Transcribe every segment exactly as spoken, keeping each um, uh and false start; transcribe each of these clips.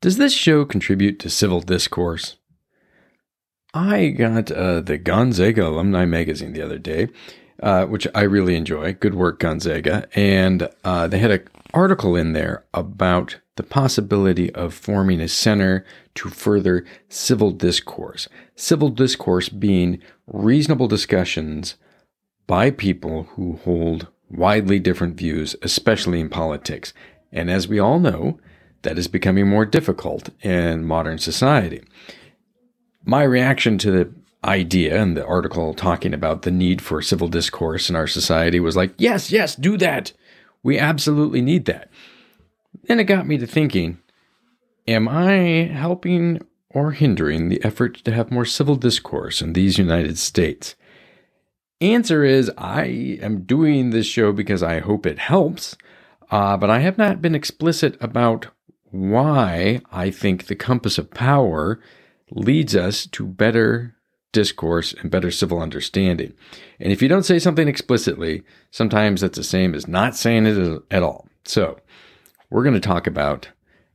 Does this show contribute to civil discourse? I got uh, the Gonzaga Alumni Magazine the other day, uh, which I really enjoy. Good work, Gonzaga. And uh, they had an article in there about the possibility of forming a center to further civil discourse. Civil discourse being reasonable discussions by people who hold widely different views, especially in politics. And as we all know, that is becoming more difficult in modern society. My reaction to the idea and the article talking about the need for civil discourse in our society was like, yes, yes, do that. We absolutely need that. And it got me to thinking, am I helping or hindering the effort to have more civil discourse in these United States? Answer is, I am doing this show because I hope it helps, uh, but I have not been explicit about why I think the compass of power leads us to better discourse and better civil understanding. And if you don't say something explicitly, sometimes that's the same as not saying it at all. So we're going to talk about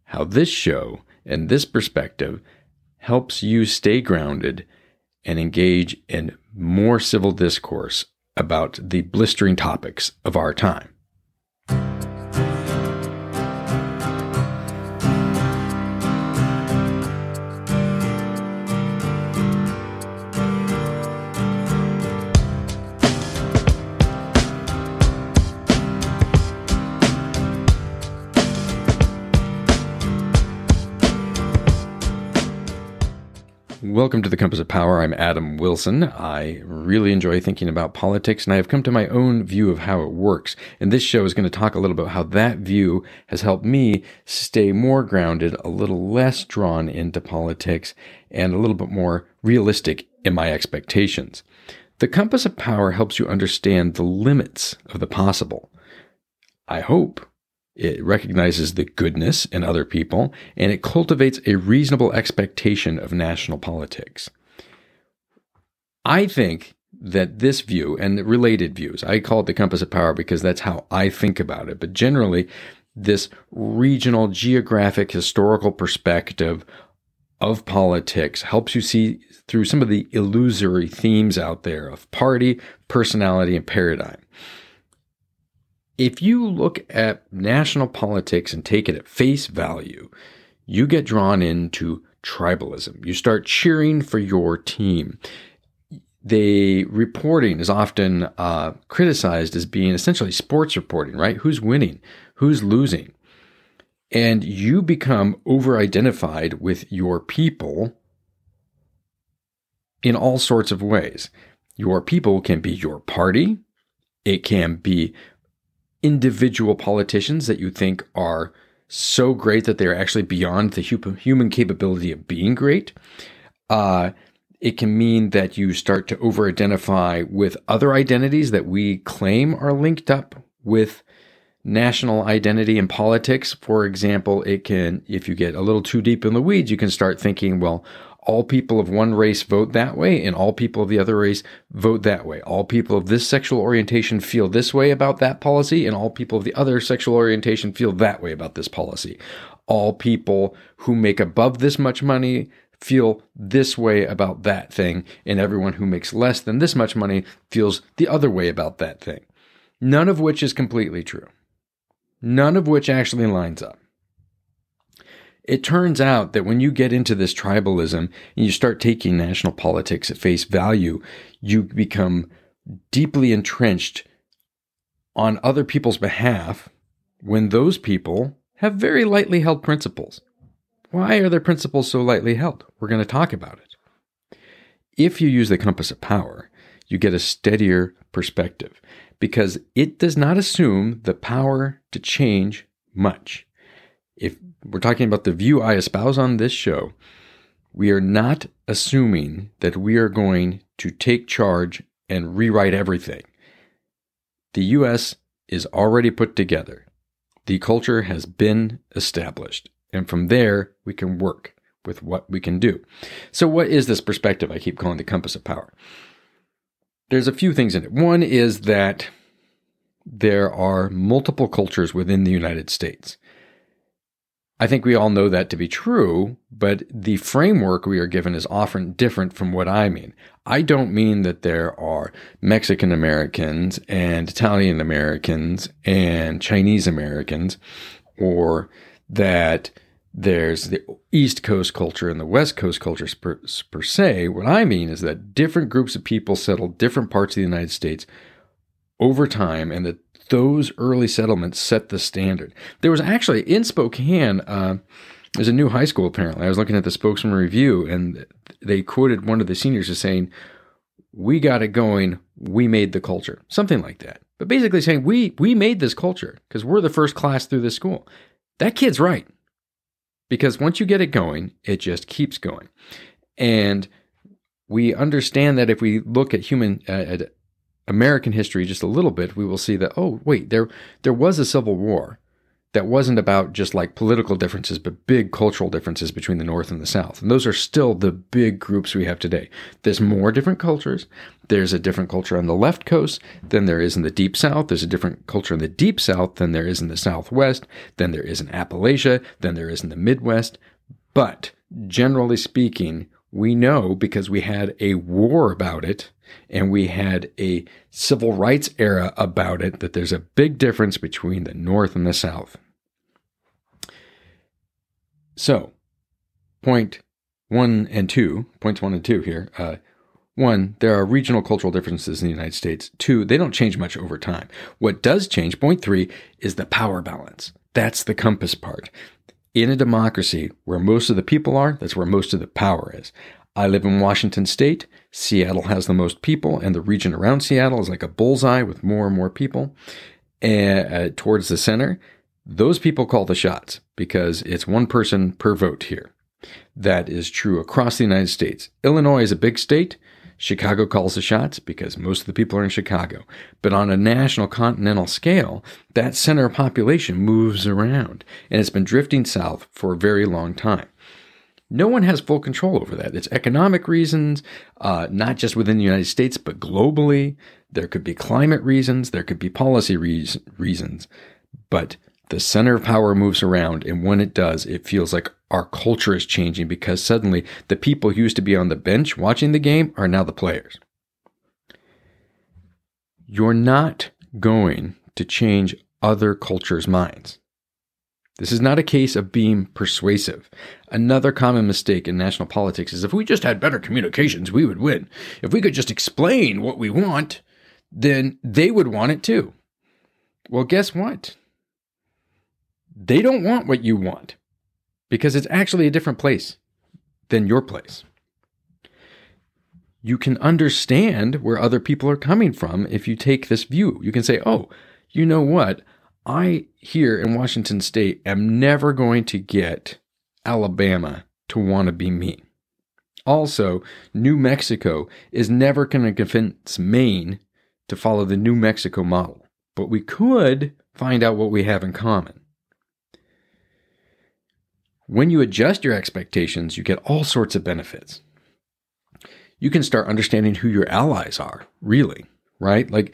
how this show and this perspective helps you stay grounded and engage in more civil discourse about the blistering topics of our time. Welcome to The Compass of Power. I'm Adam Wilson. I really enjoy thinking about politics, and I have come to my own view of how it works. And this show is going to talk a little about how that view has helped me stay more grounded, a little less drawn into politics, and a little bit more realistic in my expectations. The Compass of Power helps you understand the limits of the possible. I hope it recognizes the goodness in other people, and it cultivates a reasonable expectation of national politics. I think that this view and the related views, I call it the compass of power because that's how I think about it, but generally this regional, geographic, historical perspective of politics helps you see through some of the illusory themes out there of party, personality, and paradigm. If you look at national politics and take it at face value, you get drawn into tribalism. You start cheering for your team. The reporting is often uh, criticized as being essentially sports reporting, right? Who's winning? Who's losing? And you become over-identified with your people in all sorts of ways. Your people can be your party. It can be individual politicians that you think are so great that they're actually beyond the human capability of being great. Uh, it can mean that you start to over-identify with other identities that we claim are linked up with national identity and politics. For example, it can, if you get a little too deep in the weeds, you can start thinking, well, all people of one race vote that way, and all people of the other race vote that way. All people of this sexual orientation feel this way about that policy, and all people of the other sexual orientation feel that way about this policy. All people who make above this much money feel this way about that thing, and everyone who makes less than this much money feels the other way about that thing. None of which is completely true. None of which actually lines up. It turns out that when you get into this tribalism and you start taking national politics at face value, you become deeply entrenched on other people's behalf when those people have very lightly held principles. Why are their principles so lightly held? We're going to talk about it. If you use the compass of power, you get a steadier perspective because it does not assume the power to change much. If we're talking about the view I espouse on this show, we are not assuming that we are going to take charge and rewrite everything. The U S is already put together. The culture has been established. And from there, we can work with what we can do. So what is this perspective I keep calling the compass of power? There's a few things in it. One is that there are multiple cultures within the United States. I think we all know that to be true, but the framework we are given is often different from what I mean. I don't mean that there are Mexican Americans and Italian Americans and Chinese Americans, or that there's the East Coast culture and the West Coast culture per, per se. What I mean is that different groups of people settled different parts of the United States over time, and that those early settlements set the standard. There was actually, in Spokane, uh, there's a new high school apparently. I was looking at the Spokesman Review, and they quoted one of the seniors as saying, "We got it going, we made the culture," something like that. But basically saying, we we made this culture because we're the first class through this school. That kid's right. Because once you get it going, it just keeps going. And we understand that if we look at human... Uh, at, American history just a little bit, we will see that, oh, wait, there there was a civil war that wasn't about just like political differences, but big cultural differences between the North and the South. And those are still the big groups we have today. There's more different cultures. There's a different culture on the left coast than there is in the Deep South. There's a different culture in the Deep South than there is in the Southwest, than there is in Appalachia, than there is in the Midwest. But generally speaking, we know because we had a war about it, and we had a civil rights era about it, that there's a big difference between the North and the South. So, point one and two, points one and two here. Uh, one, there are regional cultural differences in the United States. Two, they don't change much over time. What does change, point three, is the power balance. That's the compass part. In a democracy, where most of the people are, that's where most of the power is. I live in Washington State. Seattle has the most people, and the region around Seattle is like a bullseye with more and more people uh, towards the center. Those people call the shots because it's one person per vote here. That is true across the United States. Illinois is a big state. Chicago calls the shots because most of the people are in Chicago. But on a national continental scale, that center of population moves around, and it's been drifting south for a very long time. No one has full control over that. It's economic reasons, uh, not just within the United States, but globally. There could be climate reasons. There could be policy re- reasons. But the center of power moves around, and when it does, it feels like our culture is changing because suddenly the people who used to be on the bench watching the game are now the players. You're not going to change other cultures' minds. This is not a case of being persuasive. Another common mistake in national politics is if we just had better communications, we would win. If we could just explain what we want, then they would want it too. Well, guess what? They don't want what you want, because it's actually a different place than your place. You can understand where other people are coming from if you take this view. You can say, oh, you know what? I here in Washington State am never going to get Alabama to want to be me. Also, New Mexico is never going to convince Maine to follow the New Mexico model. But we could find out what we have in common. When you adjust your expectations, you get all sorts of benefits. You can start understanding who your allies are, really, right? Like,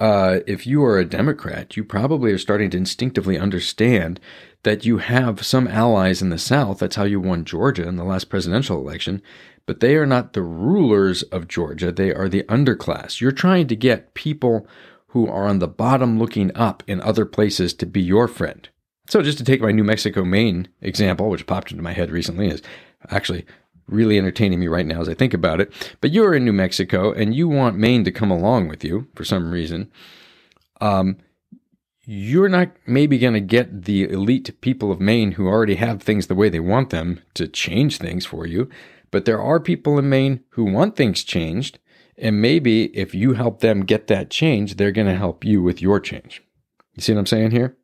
uh, if you are a Democrat, you probably are starting to instinctively understand that you have some allies in the South. That's how you won Georgia in the last presidential election. But they are not the rulers of Georgia. They are the underclass. You're trying to get people who are on the bottom looking up in other places to be your friend. So just to take my New Mexico, Maine example, which popped into my head recently, is actually really entertaining me right now as I think about it. But you're in New Mexico and you want Maine to come along with you for some reason. Um, you're not maybe going to get the elite people of Maine who already have things the way they want them to change things for you. But there are people in Maine who want things changed. And maybe if you help them get that change, they're going to help you with your change. You see what I'm saying here?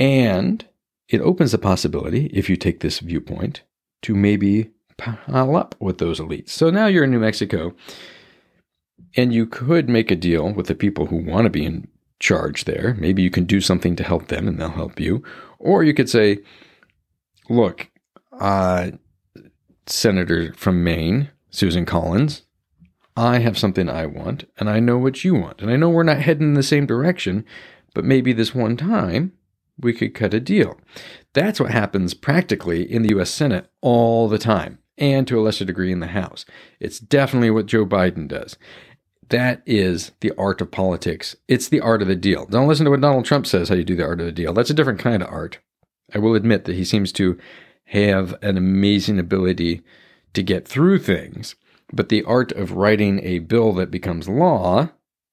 And it opens the possibility, if you take this viewpoint, to maybe pile up with those elites. So now you're in New Mexico, and you could make a deal with the people who want to be in charge there. Maybe you can do something to help them, and they'll help you. Or you could say, look, uh, Senator from Maine, Susan Collins, I have something I want, and I know what you want. And I know we're not heading in the same direction, but maybe this one time, we could cut a deal. That's what happens practically in the U S Senate all the time, and to a lesser degree in the House. It's definitely what Joe Biden does. That is the art of politics. It's the art of the deal. Don't listen to what Donald Trump says, how you do the art of the deal. That's a different kind of art. I will admit that he seems to have an amazing ability to get through things, but the art of writing a bill that becomes law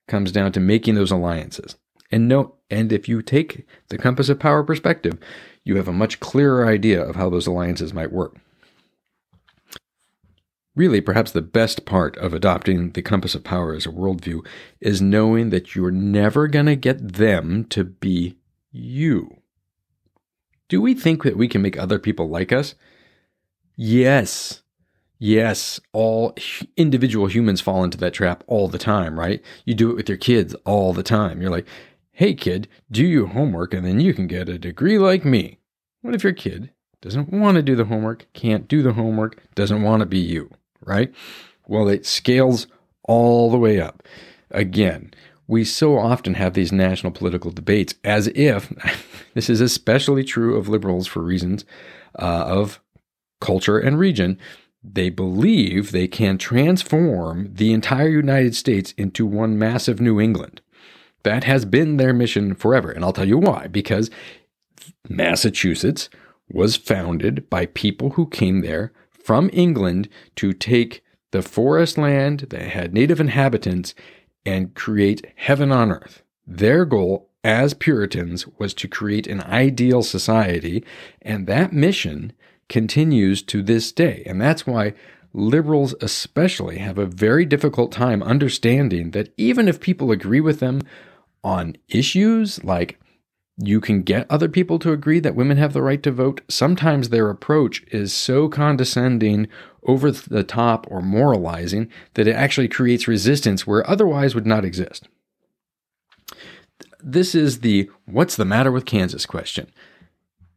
comes down to making those alliances. And no, and if you take the Compass of Power perspective, you have a much clearer idea of how those alliances might work. Really, perhaps the best part of adopting the Compass of Power as a worldview is knowing that you're never going to get them to be you. Do we think that we can make other people like us? Yes. Yes, all individual humans fall into that trap all the time, right? You do it with your kids all the time. You're like, hey, kid, do your homework, and then you can get a degree like me. What if your kid doesn't want to do the homework, can't do the homework, doesn't want to be you? Right? Well, it scales all the way up. Again, we so often have these national political debates as if, this is especially true of liberals for reasons uh, of culture and region, they believe they can transform the entire United States into one massive New England. That has been their mission forever. And I'll tell you why, because Massachusetts was founded by people who came there from England to take the forest land that had native inhabitants and create heaven on earth. Their goal as Puritans was to create an ideal society, and that mission continues to this day. And that's why liberals especially have a very difficult time understanding that even if people agree with them on issues like you can get other people to agree that women have the right to vote, sometimes their approach is so condescending, over the top, or moralizing that it actually creates resistance where otherwise would not exist. This is the what's the matter with Kansas question.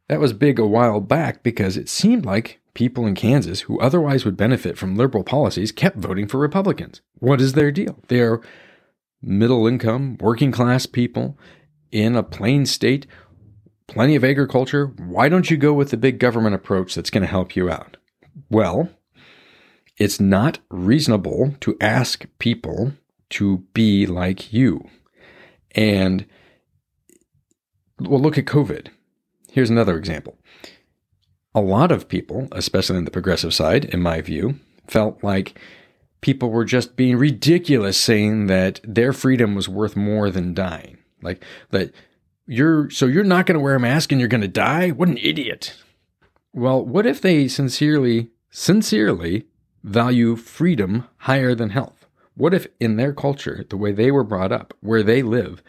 That was big a while back because it seemed like people in Kansas who otherwise would benefit from liberal policies kept voting for Republicans. What is their deal? They are middle-income, working-class people in a plain state, plenty of agriculture. Why don't you go with the big government approach that's going to help you out? Well, it's not reasonable to ask people to be like you. And, well, look at COVID. Here's another example. A lot of people, especially on the progressive side, in my view, felt like people were just being ridiculous saying that their freedom was worth more than dying. Like that, you're so you're not going to wear a mask and you're going to die? What an idiot. Well, what if they sincerely, sincerely value freedom higher than health? What if in their culture, the way they were brought up, where they live,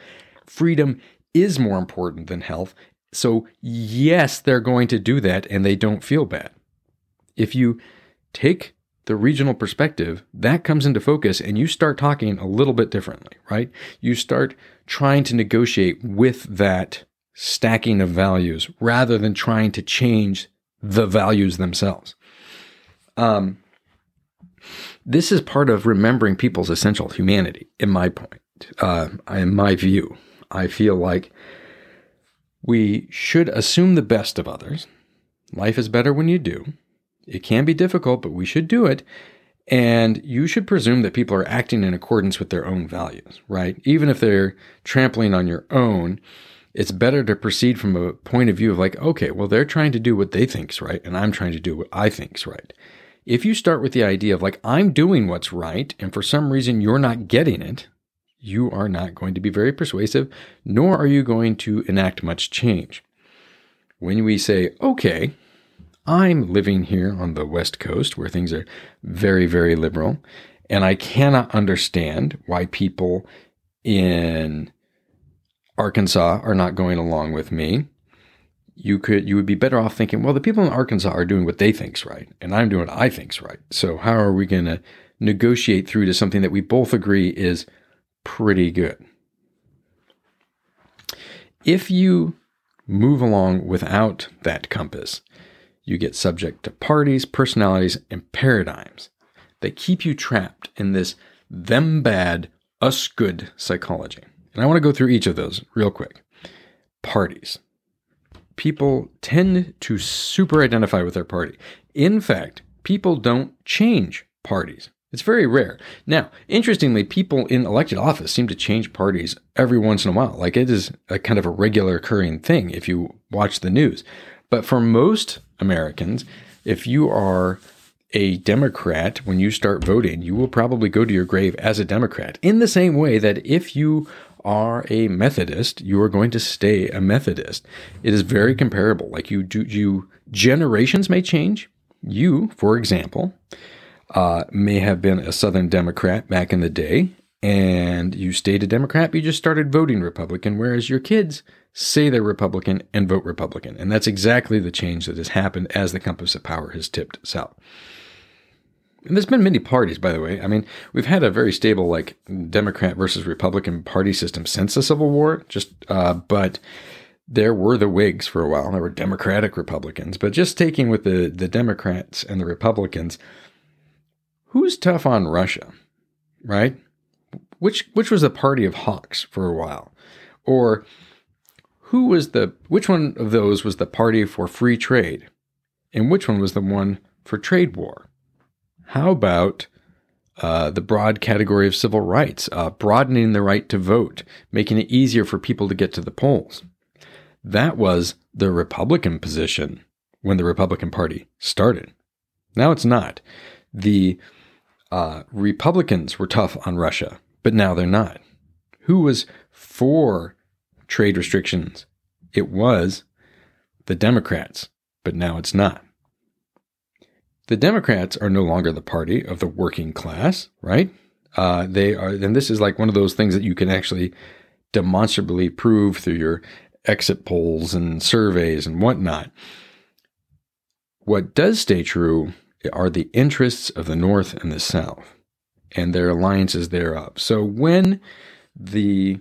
freedom is more important than health? So yes, they're going to do that and they don't feel bad. If you take the regional perspective, that comes into focus and you start talking a little bit differently, right? You start trying to negotiate with that stacking of values rather than trying to change the values themselves. Um, this is part of remembering people's essential humanity, in my point, uh, in my view. I feel like we should assume the best of others. Life is better when you do. It can be difficult, but we should do it. And you should presume that people are acting in accordance with their own values, right? Even if they're trampling on your own, it's better to proceed from a point of view of like, okay, well, they're trying to do what they think's right, and I'm trying to do what I think's right. If you start with the idea of like, I'm doing what's right, and for some reason you're not getting it, you are not going to be very persuasive, nor are you going to enact much change. When we say, okay, I'm living here on the West Coast where things are very, very liberal, and I cannot understand why people in Arkansas are not going along with me. You could, you would be better off thinking, well, the people in Arkansas are doing what they think's right, and I'm doing what I think's right. So how are we going to negotiate through to something that we both agree is pretty good? If you move along without that compass, you get subject to parties, personalities, and paradigms that keep you trapped in this them bad, us good psychology. And I want to go through each of those real quick. Parties. people tend to super identify with their party. In fact, people don't change parties. It's very rare. Now, interestingly, people in elected office seem to change parties every once in a while. Like, it is a kind of a regular occurring thing if you watch the news. But for most Americans, if you are a Democrat, when you start voting, you will probably go to your grave as a Democrat. In the same way that if you are a Methodist, you are going to stay a Methodist. It is very comparable. Like, you do, you generations may change. You, for example, uh, may have been a Southern Democrat back in the day, and you stayed a Democrat, but you just started voting Republican, whereas your kids say they're Republican and vote Republican. And that's exactly the change that has happened as the compass of power has tipped south. And there's been many parties, by the way. I mean, we've had a very stable, like, Democrat versus Republican party system since the Civil War, just, uh, but there were the Whigs for a while. There were Democratic Republicans. But just taking with the, the Democrats and the Republicans, who's tough on Russia, right? Which which was the party of hawks for a while? Or who was the, which one of those was the party for free trade? And which one was the one for trade war? How about uh, the broad category of civil rights, uh, broadening the right to vote, making it easier for people to get to the polls? That was the Republican position when the Republican Party started. Now it's not. The uh, Republicans were tough on Russia, but now they're not. Who was for trade restrictions? It was the Democrats, but now it's not. The Democrats are no longer the party of the working class, right? Uh, they are, and this is like one of those things that you can actually demonstrably prove through your exit polls and surveys and whatnot. What does stay true are the interests of the North and the South and their alliances thereof. So when the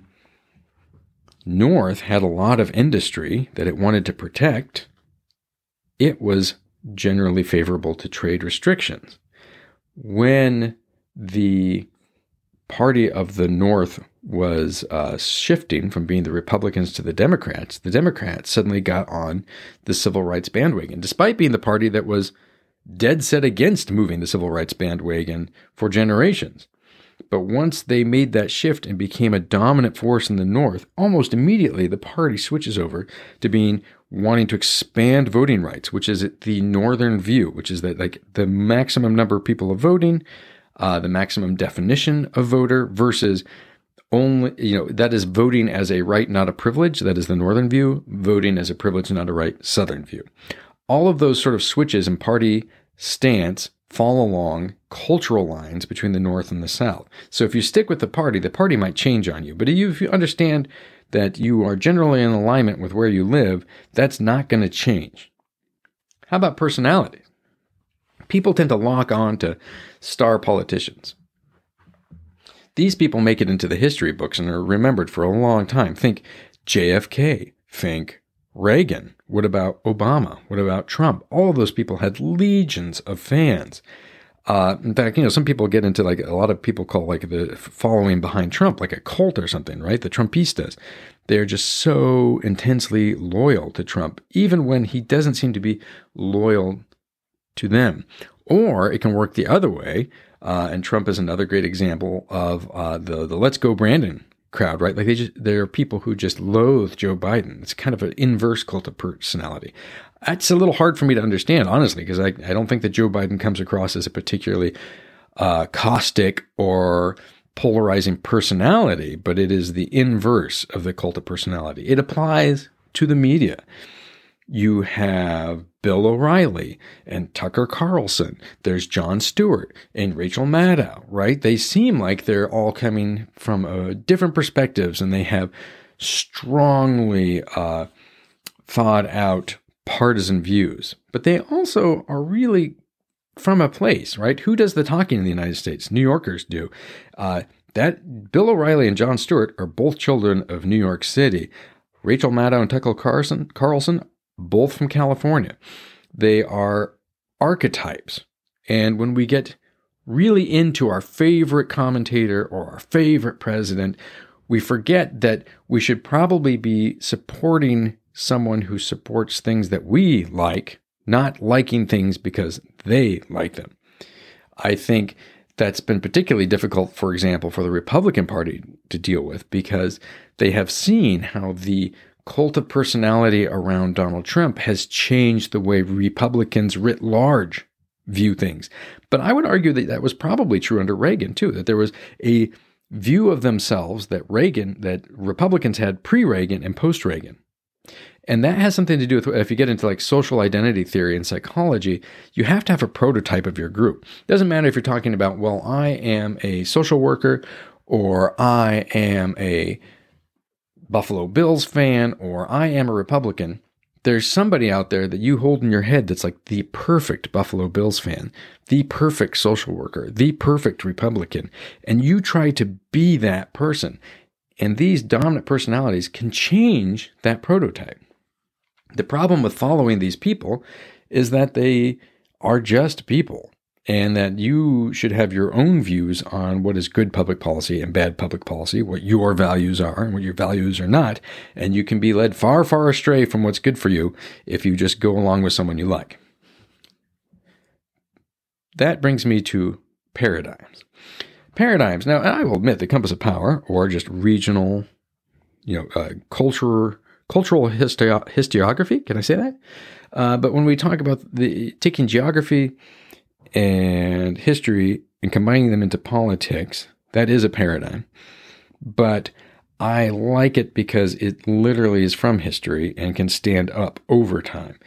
North had a lot of industry that it wanted to protect, it was generally favorable to trade restrictions. When the party of the North was uh, shifting from being the Republicans to the Democrats, the Democrats suddenly got on the civil rights bandwagon, despite being the party that was dead set against moving the civil rights bandwagon for generations. But once they made that shift and became a dominant force in the North, almost immediately the party switches over to being wanting to expand voting rights, which is the Northern view, which is that, like, the maximum number of people are voting, uh, the maximum definition of voter versus only, you know, that is voting as a right, not a privilege. That is the Northern view. Voting as a privilege, not a right, Southern view. All of those sort of switches in party stance fall along cultural lines between the North and the South. So if you stick with the party, the party might change on you. But if you understand that you are generally in alignment with where you live, that's not going to change. How about personality? People tend to lock on to star politicians. These people make it into the history books and are remembered for a long time. Think J F K, think Reagan. What about Obama? What about Trump? All of those people had legions of fans. Uh, in fact, you know, some people get into, like, a lot of people call, like, the following behind Trump, like a cult or something, right? The Trumpistas. They're just so intensely loyal to Trump, even when he doesn't seem to be loyal to them. Or it can work the other way. Uh, and Trump is another great example of uh, the, the Let's Go Brandon crowd, right? Like, they just, there are people who just loathe Joe Biden. It's kind of an inverse cult of personality. That's a little hard for me to understand, honestly, because I, I don't think that Joe Biden comes across as a particularly uh, caustic or polarizing personality, but it is the inverse of the cult of personality. It applies to the media. You have Bill O'Reilly and Tucker Carlson. There's Jon Stewart and Rachel Maddow, right? They seem like they're all coming from uh, different perspectives, and they have strongly uh, thought out partisan views. But they also are really from a place, right? Who does the talking in the United States? New Yorkers do. Uh, that Bill O'Reilly and Jon Stewart are both children of New York City. Rachel Maddow and Tucker Carlson, Carlson both from California. They are archetypes. And when we get really into our favorite commentator or our favorite president, we forget that we should probably be supporting someone who supports things that we like, not liking things because they like them. I think that's been particularly difficult, for example, for the Republican Party to deal with, because they have seen how the cult of personality around Donald Trump has changed the way Republicans writ large view things. But I would argue that that was probably true under Reagan, too, that there was a view of themselves that Reagan, that Republicans had pre-Reagan and post-Reagan. And that has something to do with, if you get into like social identity theory and psychology, you have to have a prototype of your group. It doesn't matter if you're talking about, well, I am a social worker, or I am a Buffalo Bills fan, or I am a Republican. There's somebody out there that you hold in your head that's like the perfect Buffalo Bills fan, the perfect social worker, the perfect Republican, and you try to be that person. And these dominant personalities can change that prototype. The problem with following these people is that they are just people, and that you should have your own views on what is good public policy and bad public policy, what your values are and what your values are not. And you can be led far, far astray from what's good for you if you just go along with someone you like. That brings me to paradigms. Paradigms. Now, I will admit the Compass of Power, or just regional, you know, uh, culture, cultural histo- historiography. Can I say that? Uh, but when we talk about the taking geography and history and combining them into politics, that is a paradigm. But I like it because it literally is from history and can stand up over time.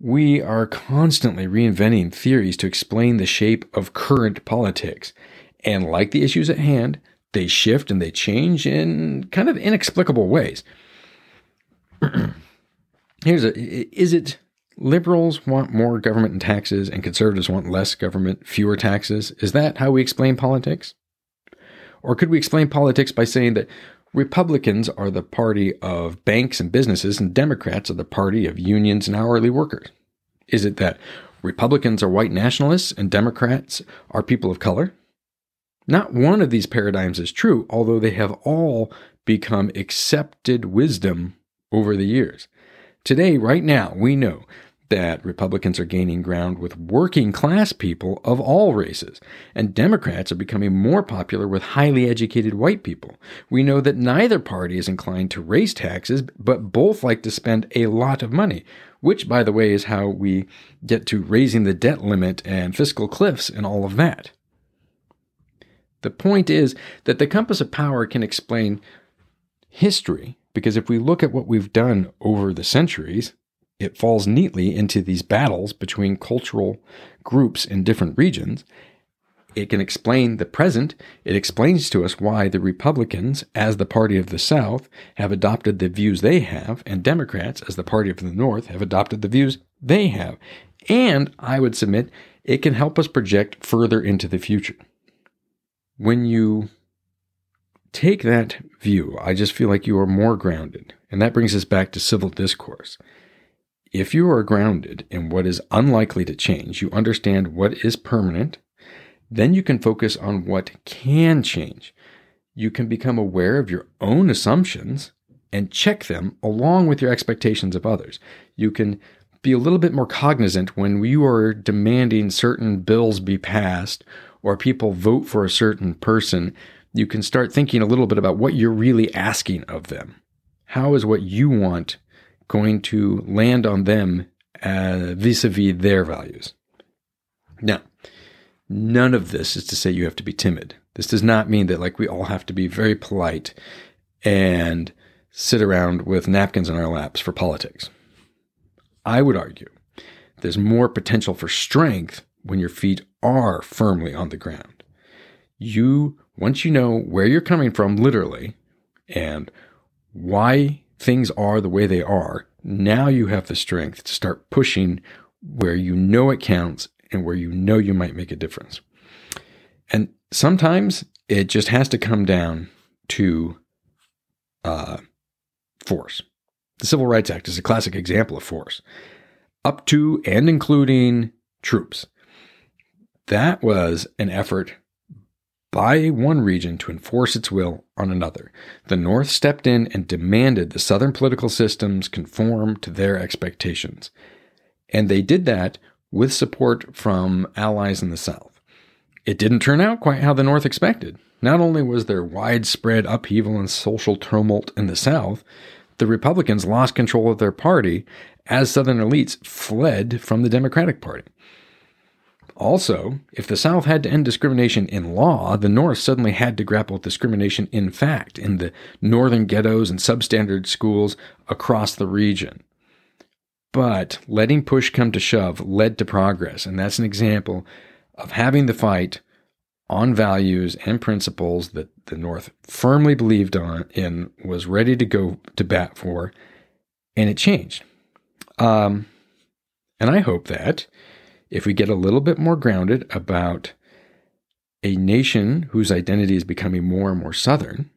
We are constantly reinventing theories to explain the shape of current politics. And like the issues at hand, they shift and they change in kind of inexplicable ways. Here's a, is it liberals want more government and taxes and conservatives want less government, fewer taxes? Is that how we explain politics? Or could we explain politics by saying that Republicans are the party of banks and businesses and Democrats are the party of unions and hourly workers? Is it that Republicans are white nationalists and Democrats are people of color? Not one of these paradigms is true, although they have all become accepted wisdom over the years. Today, right now, we know that Republicans are gaining ground with working class people of all races, and Democrats are becoming more popular with highly educated white people. We know that neither party is inclined to raise taxes, but both like to spend a lot of money, which, by the way, is how we get to raising the debt limit and fiscal cliffs and all of that. The point is that the Compass of Power can explain history, because if we look at what we've done over the centuries, it falls neatly into these battles between cultural groups in different regions. It can explain the present. It explains to us why the Republicans, as the party of the South, have adopted the views they have, and Democrats, as the party of the North, have adopted the views they have. And I would submit it can help us project further into the future. When you take that view, I just feel like you are more grounded. And that brings us back to civil discourse. If you are grounded in what is unlikely to change, you understand what is permanent, then you can focus on what can change. You can become aware of your own assumptions and check them along with your expectations of others. You can be a little bit more cognizant when you are demanding certain bills be passed or people vote for a certain person. You can start thinking a little bit about what you're really asking of them. How is what you want going to land on them uh, vis-a-vis their values? Now, none of this is to say you have to be timid. This does not mean that like we all have to be very polite and sit around with napkins in our laps for politics. I would argue there's more potential for strength when your feet are firmly on the ground. You, once you know where you're coming from, literally, and why things are the way they are, now you have the strength to start pushing where you know it counts and where you know you might make a difference. And sometimes it just has to come down to uh, force. The Civil Rights Act is a classic example of force, up to and including troops. That was an effort by one region to enforce its will on another. The North stepped in and demanded the Southern political systems conform to their expectations. And they did that with support from allies in the South. It didn't turn out quite how the North expected. Not only was there widespread upheaval and social tumult in the South, the Republicans lost control of their party as Southern elites fled from the Democratic Party. Also, if the South had to end discrimination in law, the North suddenly had to grapple with discrimination in fact in the northern ghettos and substandard schools across the region. But letting push come to shove led to progress, and that's an example of having the fight on values and principles that the North firmly believed on and was ready to go to bat for, and it changed. Um, and I hope that if we get a little bit more grounded about a nation whose identity is becoming more and more Southern,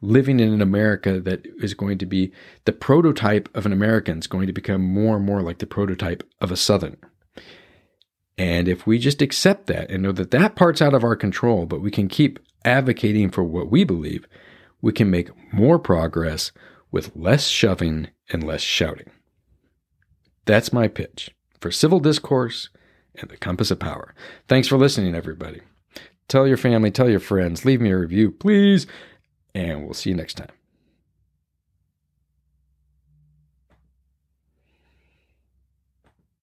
living in an America that is going to be the prototype of an American is going to become more and more like the prototype of a Southerner. And if we just accept that and know that that part's out of our control, but we can keep advocating for what we believe, we can make more progress with less shoving and less shouting. That's my pitch for civil discourse and the compass of power. Thanks for listening, everybody. Tell your family, tell your friends, leave me a review, please, and we'll see you next time.